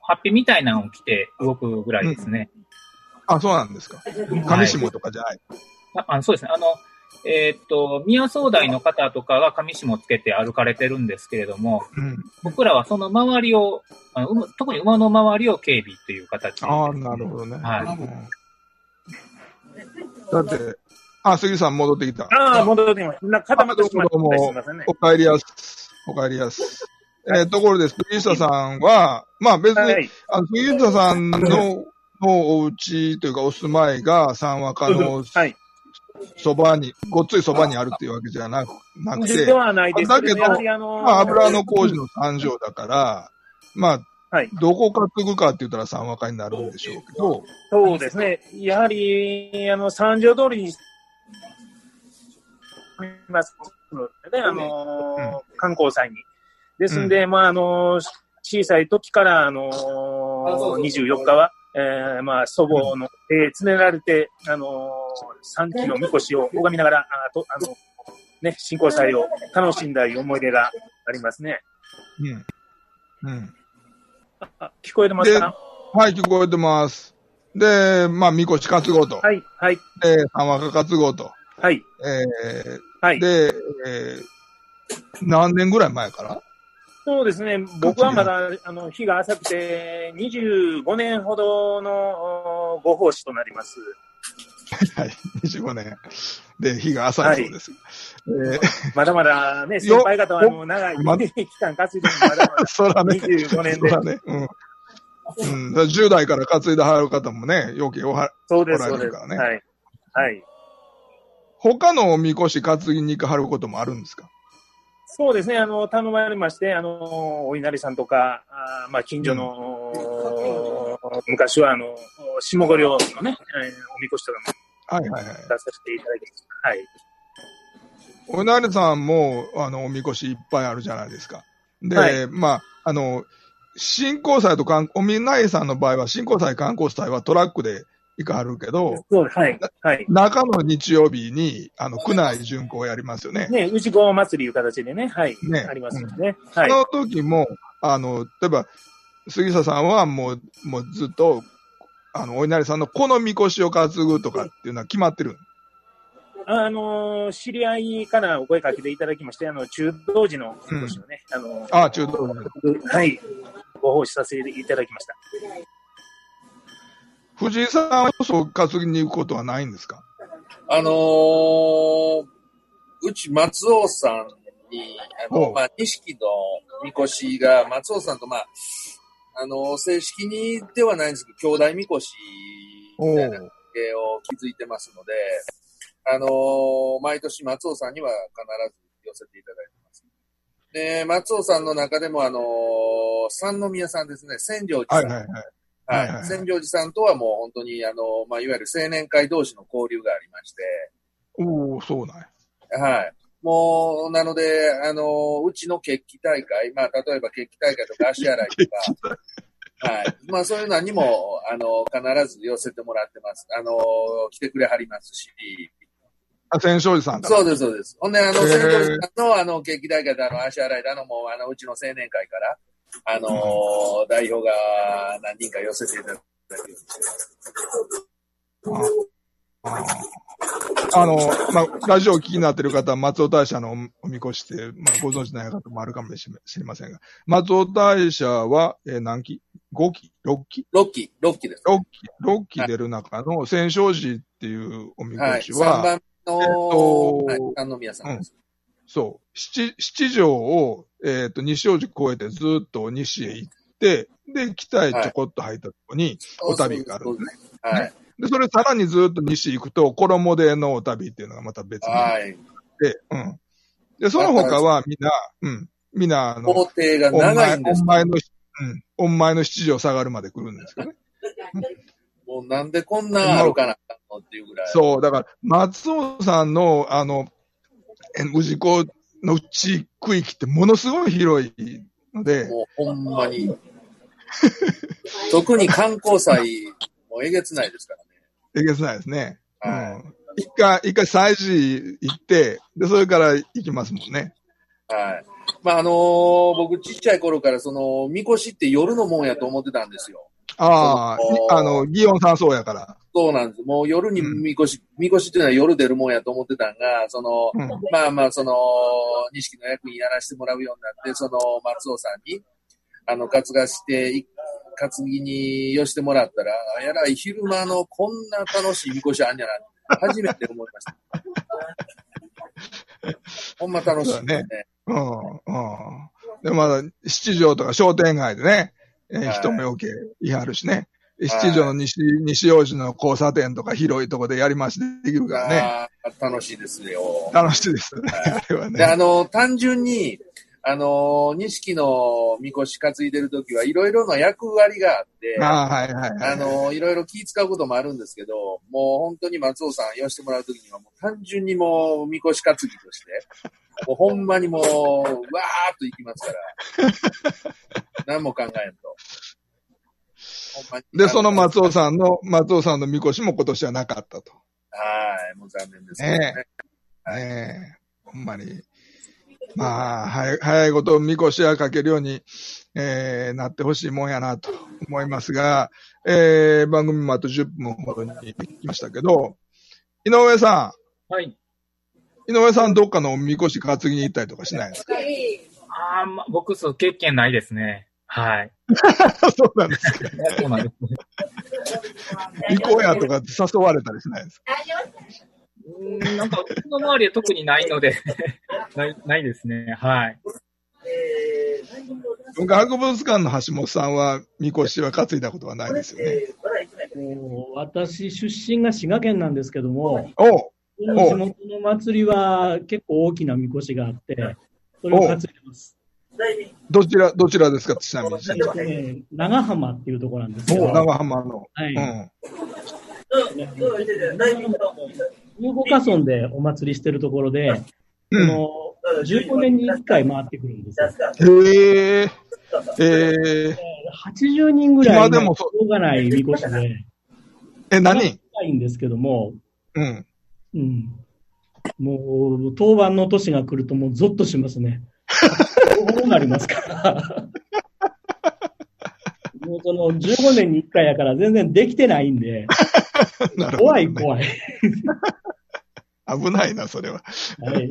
ハッピーみたいなのを着て動くぐらいですね。うん、あ、そうなんですか。上下とかじゃない。はい、そうですね。宮総代の方とかが上下つけて歩かれてるんですけれども、うん、僕らはその周りを、特に馬の周りを警備という形で。ああ、なるほどね。はい。だって、杉さん戻ってきた。戻ってきました。固まってしまった。お帰りやす。お帰りやす。ところです。杉下さんは、まあ別に、はい、杉下さんのお家というかお住まいが三和歌の、はい、そばに、ごっついそばにあるっていうわけじゃなくて、ではないですけど、だけど、油の工事の三条だから、まあ、はい、どこか継ぐかって言ったら三和歌になるんでしょうけど。そうですね。やはり、三条通りに、観光祭に。ですんで、うん、まあ、小さい時から、24日は、祖母のつねられて、3基のみこしを拝みながら、神幸祭を楽しんだ思い出がありますね。うん。うん。聞こえてますか？はい、聞こえてます。で、まあ、みこし担ごうと。はい、はい。で、三和歌担ごうと。はい。はい。で、何年ぐらい前から？そうですね。僕はまだ、日が浅くて、25年ほどのご奉仕となります。はい、25年。で、日が浅いそうです。はい、まだまだね、先輩方はもう長い、期間担いでもまだまだ25年で。そらね、うん。10代から担いではる方もね、余計おられるからね。はい。はい。他のおみこし担ぎに行かはることもあるんですか？そうですね、頼まれまして、お稲荷さんとか、近所の、昔は、下五稜のね、おみこしとかも、出させていただきました。はい。お稲荷さんも、おみこしいっぱいあるじゃないですか。で、はい、神幸祭とお稲荷さんの場合は、神幸祭、観光祭はトラックで行かはるけど、そうはいはい、中の日曜日に区内巡行をやりますよね。ね、氏子祭りいう形でね、はい、ねありますよね。うんはい、その時も例えば杉下さんはもうずっとお稲荷さんのこのみこしを担ぐとかっていうのは決まってる。知り合いからお声かけていただきまして、中道寺のみこしをね、中道寺はいご奉仕させていただきました。藤井さんは担ぎに行くことはないんですか？うち松尾さんに、錦のみこしが松尾さんと、正式にではないんですけど、兄弟みこしみたいな関係を築いてますので、毎年松尾さんには必ず寄せていただいてます。で、松尾さんの中でも、三宮さんですね、千両寺さん。はいはいはいはい、千両寺さんとはもう本当にいわゆる青年会同士の交流がありまして。おー、そうなんや。はい。もう、なので、うちの決起大会、例えば決起大会とか足洗いとか、はい。そういうのにも、必ず寄せてもらってます。来てくれはりますし。千正寺さんだ。そうです、そうです。ほんで、千正寺さんの、決起大会だの、足洗いだのも、うちの青年会から、代表が何人か寄せていただいてラジオを聞きになっている方は松尾大社のおみこしって、ご存知ない方もあるかもしれませんが、松尾大社は、何期 ?5 期 ?6 期 ?6 期、6期です。6期出る中の千正寺っていうおみこしは、3番の三宮さんです。そう。七条を、西大路越えてずっと西へ行って、で、北へちょこっと入ったとこに、お旅があるんですね。はい。で、それさらにずっと西行くと、衣でのお旅っていうのがまた別に。はい。で、うん。で、その他はみんな、うん。みんな、工程が長いんですよ。お前の七条下がるまで来るんですけどね。もうなんでこんなあるかなっていうぐらい。そう、だから、松尾さんの、氏子のうち区域ってものすごい広いので。もうほんまに。特に観光祭、もうえげつないですからね。えげつないですね。うん。一回祭事行って、で、それから行きますもんね。はい。まあ、僕ちっちゃい頃から、みこしって夜のもんやと思ってたんですよ。ああ、祇園山荘やから。そうなんです。もう夜にみこしっていうのは夜出るもんやと思ってたんが、まあまあ、錦の役員やらせてもらうようになって、松尾さんに、担ぎに寄してもらったら、やらい昼間のこんな楽しいみこしあんやな、初めて思いました。ほんま楽しいね。うん、うん。で、まだ、七条とか商店街でね、人目を受け、いはるしね。七条の西大路の交差点とか広いとこでやりましできるからね。楽しいですよ。楽しいですよね。あれはね。で、単純に、錦のみこし担いでるときはいろいろな役割があって、はいはいはい、いろいろ気使うこともあるんですけど、もう本当に松尾さん言わせてもらうときにはもう単純にもうみこし担ぎとして、もうほんまにもう、わーっと行きますから、何も考えんと。ほんまにで、その松尾さんのみこしも今年はなかったと。はい、もう残念ですね。ほんまに。まあ、早いこと、みこしはかけるように、なってほしいもんやなと思いますが、番組もあと10分ほどに来ましたけど、井上さん。はい。井上さん、どっかのみこし担ぎに行ったりとかしないですか？ああ、ま、僕、そう、経験ないですね。はい。そうなんですか。そうなんですね。行こうやとか誘われたりしないですか？なんか、私の周りは特にないのでないですね。はい。文化博物館の橋本さんは、みこしは担いだことはないですよね。私、出身が滋賀県なんですけども、地元の祭りは結構大きなみこしがあって、それを担いでます。どちらですか、ちなみに。長浜っていうところなんですけど。長浜の。はい。15カ村でお祭りしてるところで、15年に1回回ってくるんですよ。80人ぐらいの動かないみこしで、何ないんですけども、もう当番の年が来るともうゾッとしますね。どうなりますか？もう15年に1回やから全然できてないんで、ね、怖い。危ないな、それは。はい、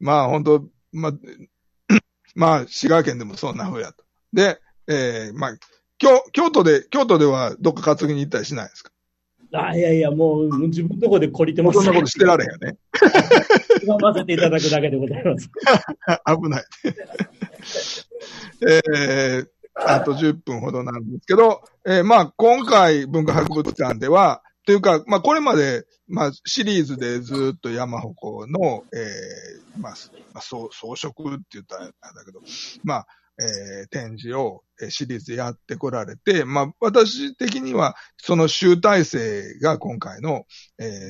まあ、本当、まあ、滋賀県でもそんな風やと。で、まあ、京都ではどっか担ぎに行ったりしないですか？いや、もう自分のとこで懲りてます、ね。そんなことしてられへんよね。頑張っていただくだけでございます。危ない。あと10分ほどなんですけど、まあ、今回、文化博物館では、というか、まあ、これまで、まあ、シリーズでずっと山鉾の、まあ、装飾って言ったらなんだけど、まあ、展示をシリーズやってこられて、まあ、私的には、その集大成が今回の、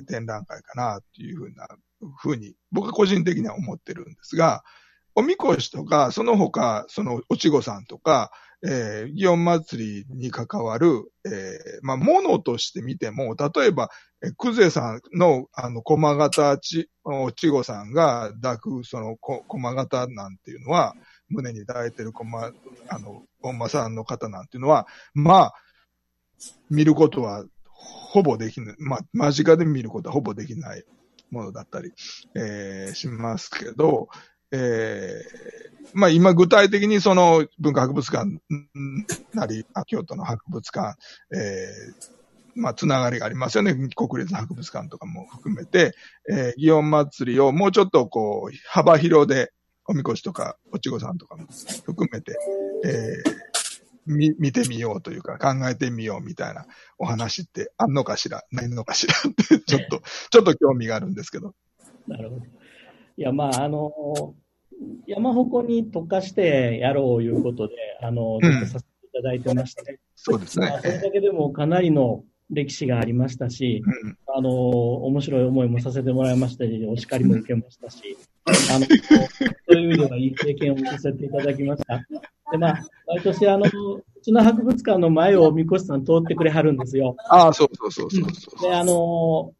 展覧会かな、というふうに、僕は個人的には思ってるんですが、おみこしとか、その他、お稚児さんとか、祇園祭りに関わる、まあ、ものとして見ても、例えば、久世さんの、駒形お稚児さんが抱く、駒形なんていうのは、胸に抱いてるお馬さんの方なんていうのは、まあ、見ることはほぼできない、まあ、間近で見ることはほぼできないものだったり、しますけど、まあ今具体的に文化博物館なり、京都の博物館、まあ、つながりがありますよね。国立博物館とかも含めて、祇園祭をもうちょっとこう、幅広で、おみこしとか、おちごさんとかも含めて、見てみようというか、考えてみようみたいなお話ってあんのかしら、ないのかしらって、ちょっと興味があるんですけど。なるほど。いや、まあ、山鉾に特化してやろういうことで、ちょっとさせていただいてまして、ね、うん、そうですね。まあ、それだけでもかなりの歴史がありましたし、うん、面白い思いもさせてもらいましたし、お叱りも受けましたし、そういう意味ではいい経験をさせていただきました。で、まあ、毎年、うちの博物館の前をおみこしさん通ってくれはるんですよ。ああ、そう。で、お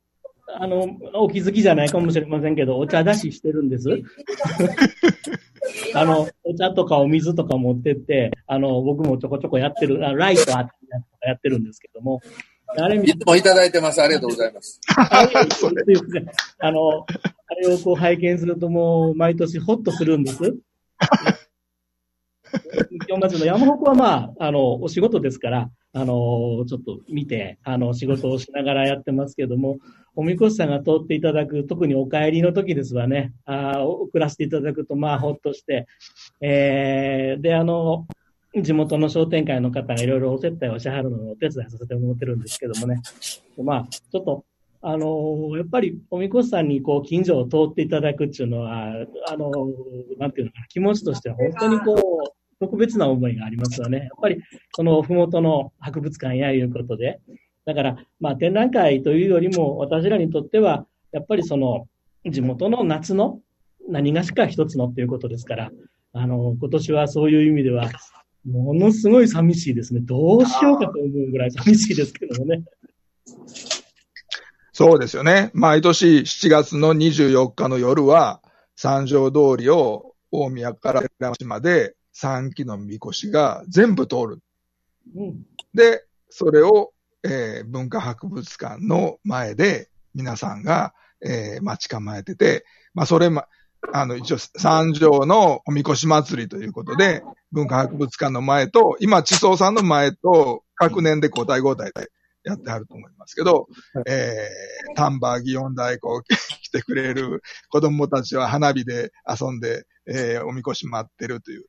気づきじゃないかもしれませんけど、お茶出ししてるんです。お茶とかお水とか持ってって、僕もちょこちょこやってる、ライトあってやってるんですけども、あれ見て。いつもいただいてます。ありがとうございます。あれをこう拝見するともう、毎年ホッとするんです。の山鉾はまあ、お仕事ですから、ちょっと見て、仕事をしながらやってますけども、おみこしさんが通っていただく、特にお帰りの時ですわね、送らせていただくと、まあ、ほっとして、で、地元の商店会の方がいろいろお接待をしはるのをお手伝いさせてもらってるんですけどもね、まあ、ちょっと、やっぱり、おみこしさんに、こう、近所を通っていただくっていうのは、なんていうのかな、気持ちとしては本当にこう、特別な思いがありますよね。やっぱり、その、ふもとの博物館やいうことで。だから、まあ、展覧会というよりも、私らにとっては、やっぱりその、地元の夏の何がしか一つのっていうことですから、今年はそういう意味では、ものすごい寂しいですね。どうしようかと思うぐらい寂しいですけどもね。そうですよね。毎年7月の24日の夜は、三条通りを大宮から寺町まで、3基のみこしが全部通る。うん、で、それを、文化博物館の前で皆さんが、待ち構えてて、まあ、それも、一応三条のおみこし祭りということで、文化博物館の前と、今、地層さんの前と、各年で交代交代でやってはると思いますけど、丹波祇園太鼓来てくれる子供たちは花火で遊んで、おみこし待ってるという。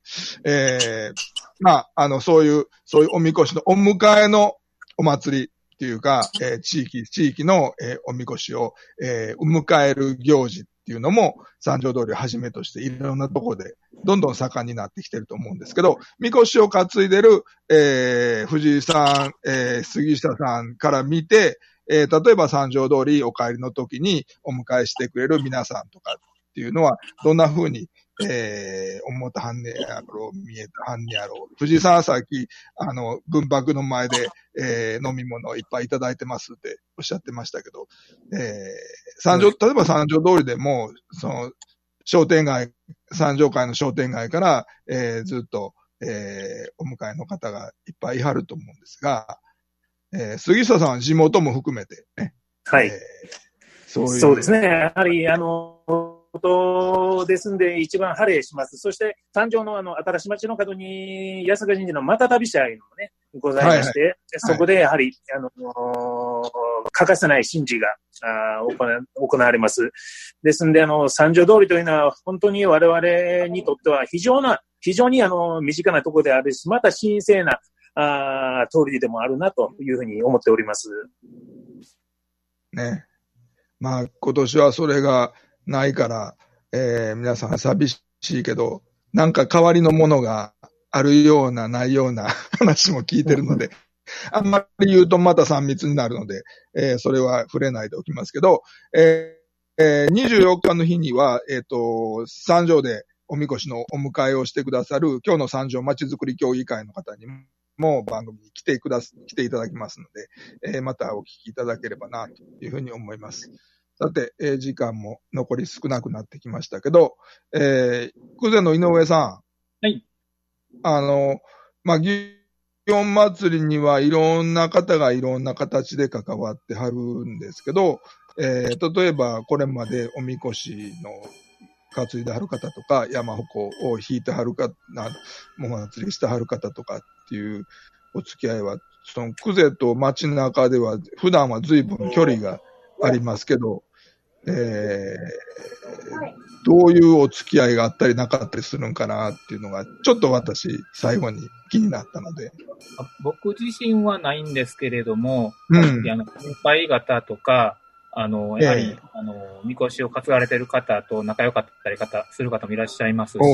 まあ、そういうおみこしのお迎えのお祭りっていうか、地域の、おみこしを、迎える行事っていうのも、三条通りをはじめとしていろんなところで、どんどん盛んになってきてると思うんですけど、みこしを担いでる、藤井さん、杉下さんから見て、例えば三条通りお帰りの時にお迎えしてくれる皆さんとかっていうのは、どんな風に思ったはんねやろう、見えたはんねやろう。藤井さんはさっき、文博の前で、飲み物をいっぱいいただいてますっておっしゃってましたけど、例えば三条通りでも、その、商店街、三条会の商店街から、ずっと、お迎えの方がいっぱいいはると思うんですが、杉下さんは地元も含めてね。はい。そうですね。やはり、ことですんで、一番晴れします。そして、三条の新しい町の角に、八坂神社のまた旅社いうのもね、ございまして、はいはい、そこでやはり、欠かせない神事が行われます。ですんで、三条通りというのは、本当に我々にとっては非常に身近なところであるし、また神聖な、通りでもあるなというふうに思っております。ね。まあ、今年はそれが、ないから、皆さん寂しいけど、なんか代わりのものがあるようなないような話も聞いてるので、あんまり言うとまた3密になるので、それは触れないでおきますけど、24日の日には、三条でおみこしのお迎えをしてくださる、今日の三条まちづくり協議会の方にも番組に来ていただきますので、またお聞きいただければな、というふうに思います。さて、時間も残り少なくなってきましたけど、久世の井上さん。はい。まあ、祇園祭りにはいろんな方がいろんな形で関わってはるんですけど、例えばこれまでおみこしの担いではる方とか、山鉾を引いてはる方、お祭りしてはる方とかっていうお付き合いは、その久世と街中では普段は随分距離がありますけど、どういうお付き合いがあったりなかったりするんかなっていうのがちょっと私最後に気になったので、僕自身はないんですけれども、うん、先輩方とかやはり、みこしを担がれている方と仲良かったりする方もいらっしゃいますし、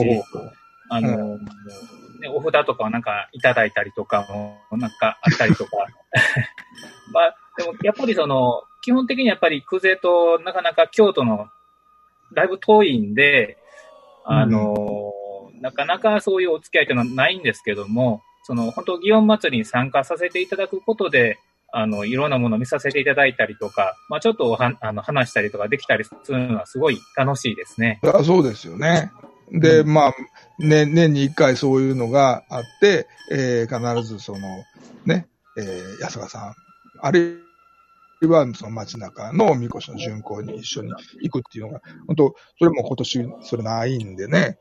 ね、お札とかをなんかいただいたりとかもなんかあったりとか、まあ、でもやっぱりその基本的にやっぱり久世となかなか京都のだいぶ遠いんで、なかなかそういうお付き合いというのはないんですけども、その本当祇園祭に参加させていただくことでいろんなものを見させていただいたりとか、まあ、ちょっと話したりとかできたりするのはすごい楽しいですね。そうですよね。で、まあ、ね、年に一回そういうのがあって、必ずその、ね、安川さん、あるいはその街中のみこしの巡行に一緒に行くっていうのが、本当それも今年それないんでね、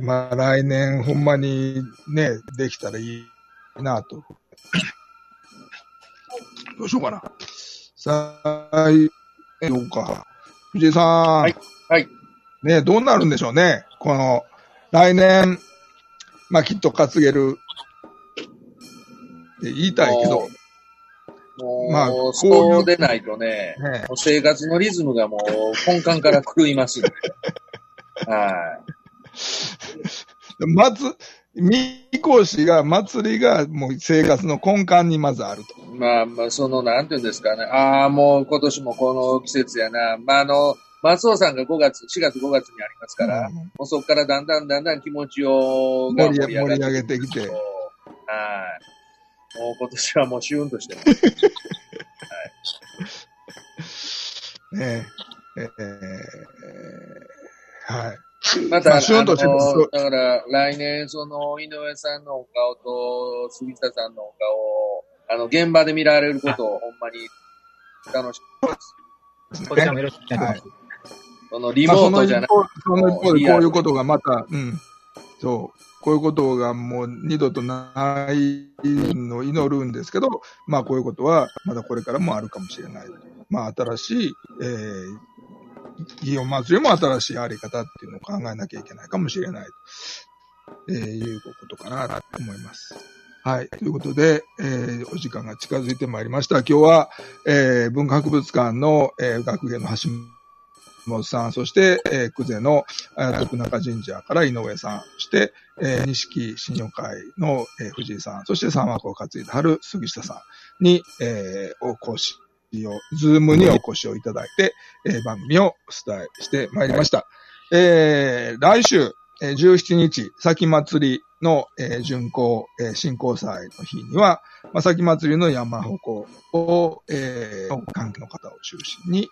まあ来年ほんまにね、できたらいいなと。どうしようかな。どうか。藤井さん。はい。はい。ね、どうなるんでしょうね。この、来年、まあ、きっと担げるって言いたいけど。まあ、そうでないとね、生活のリズムがもう根幹から狂います、ね。はい。みこしが、祭りが、もう生活の根幹にまずあると。まあまあ、なんていうんですかね。ああ、もう今年もこの季節やな。まあ松尾さんが4月5月にありますから、もうそこからだんだん気持ちを盛り上げてきて。はい。もう今年はもうシューンとしてます。はい。ねえ。はい。また、だから、来年、井上さんのお顔と、杉下さんのお顔を、現場で見られることを、ほんまに、楽しみです。こちらもよろしくお願いします。そのリモートじゃない。その一方で、こういうことがまた、そう、こういうことがもう二度とないのを祈るんですけど、まあ、こういうことは、まだこれからもあるかもしれない。まあ、新しい、祇園祭も新しいあり方っていうのを考えなきゃいけないかもしれないということかなと思います。はい。ということで、お時間が近づいてまいりました。今日は、文化博物館の、学芸の橋本さん、そして、久世の徳中神社から井上さん、そして、錦信用会の、藤井さん、そして三幕を担いではる杉下さんに、お越しズームにお越しをいただいて、番組をお伝えしてまいりました。来週、17日、先祭りの、巡行、振興祭の日には、まあ、先祭りの山鉾を、関係の方を中心に、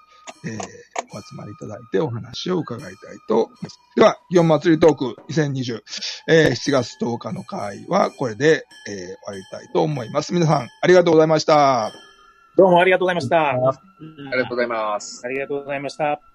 お集まりいただいてお話を伺いたいと思います。では、祇園祭トーク2020、7月10日の会はこれで、終わりたいと思います。皆さん、ありがとうございました。どうもありがとうございました。ありがとうございます。ありがとうございました。